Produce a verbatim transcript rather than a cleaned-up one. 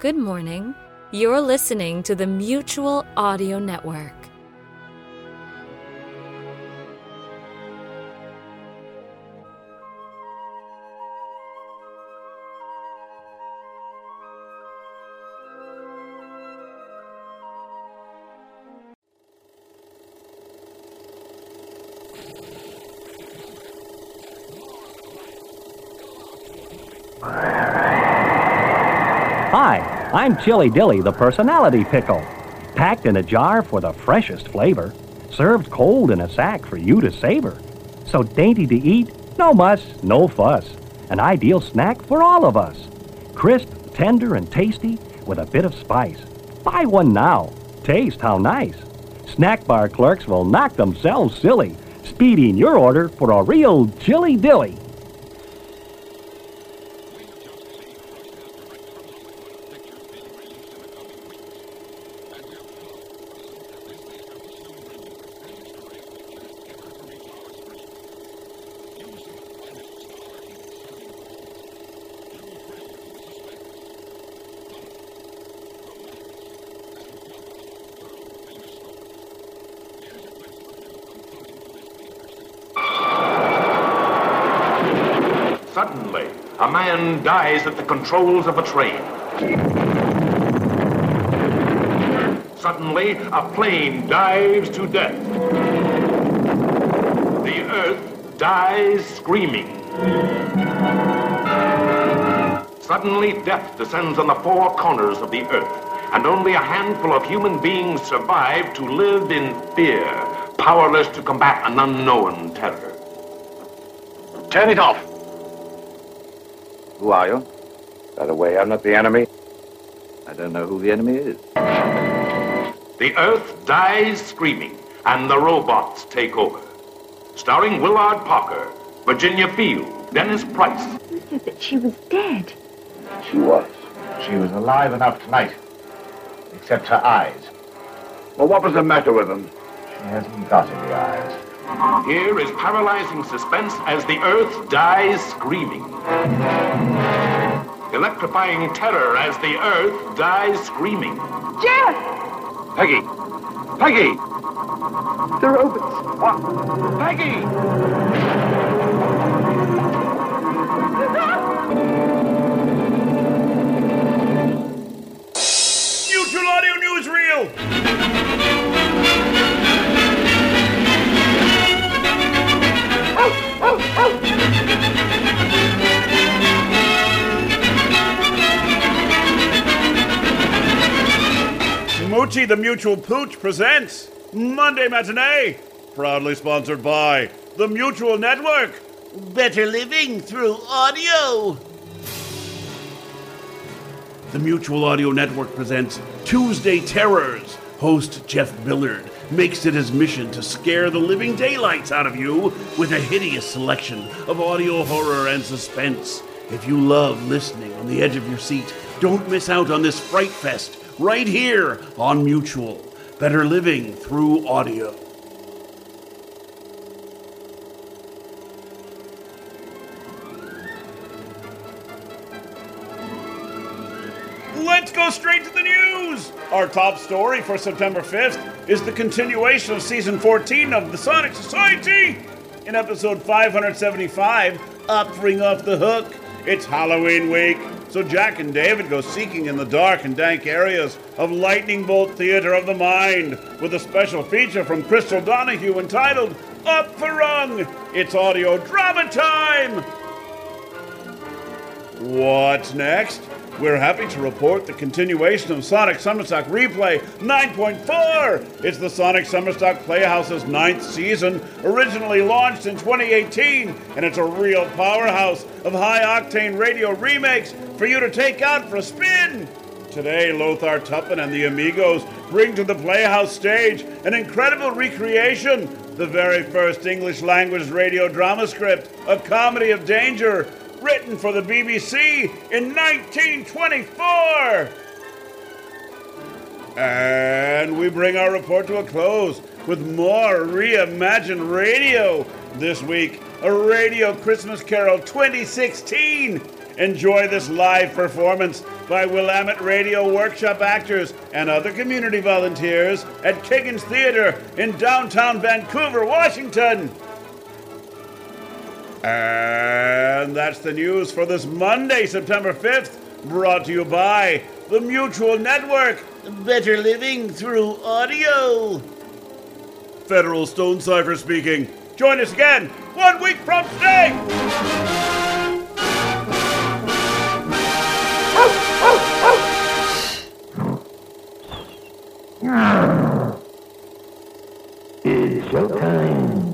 Good morning. You're listening to the Mutual Audio Network. Hi. I'm Chili Dilly, the personality pickle, packed in a jar for the freshest flavor, served cold in a sack for you to savor. So dainty to eat, no muss, no fuss, an ideal snack for all of us. Crisp, tender, and tasty with a bit of spice. Buy one now. Taste how nice. Snack bar clerks will knock themselves silly, speeding your order for a real Chili Dilly. Suddenly, a man dies at the controls of a train. Suddenly, a plane dives to death. The earth dies screaming. Suddenly, death descends on the four corners of the earth, and only a handful of human beings survive to live in fear, powerless to combat an unknown terror. Turn it off. Who are you? By the way, I'm not the enemy. I don't know who the enemy is. The Earth Dies Screaming, and the robots take over. Starring Willard Parker, Virginia Field, Dennis Price. You said that she was dead. She was. She was alive enough tonight, except her eyes. Well, what was the matter with them? She hasn't got any eyes. Here is paralyzing suspense as the Earth dies screaming. Electrifying terror as the earth dies screaming. Jeff! Peggy! Peggy! The robots. What? Peggy! Mutual Audio Newsreel! Moochie the Mutual Pooch presents Monday Matinee, proudly sponsored by the Mutual Network. Better living through audio. The Mutual Audio Network presents Tuesday Terrors. Host Jeff Billard makes it his mission to scare the living daylights out of you with a hideous selection of audio horror and suspense. If you love listening on the edge of your seat, don't miss out on this Fright Fest. Right here on Mutual. Better living through audio. Let's go straight to the news! Our top story for September fifth is the continuation of Season fourteen of the Sonic Society. In episode five seventy-five, Up, Ring Off the Hook, it's Halloween week. So Jack and David go seeking in the dark and dank areas of Lightning Bolt Theater of the Mind with a special feature from Crystal Donahue entitled Up for Rung. It's audio drama time! What's next? We're happy to report the continuation of Sonic Summerstock Replay nine point four! It's the Sonic Summerstock Playhouse's ninth season, originally launched in twenty eighteen, and it's a real powerhouse of high-octane radio remakes for you to take out for a spin! Today, Lothar Tuppen and the Amigos bring to the Playhouse stage an incredible recreation, the very first English-language radio drama script, A Comedy of Danger, written for the B B C in nineteen twenty-four. And we bring our report to a close with more reimagined radio. This week, a Radio Christmas Carol twenty sixteen. Enjoy this live performance by Willamette Radio Workshop actors and other community volunteers at Kiggins Theatre in downtown Vancouver, Washington. And that's the news for this Monday, September fifth, brought to you by the Mutual Network, better living through audio. Federal Stonecipher speaking. Join us again one week from today. It's showtime.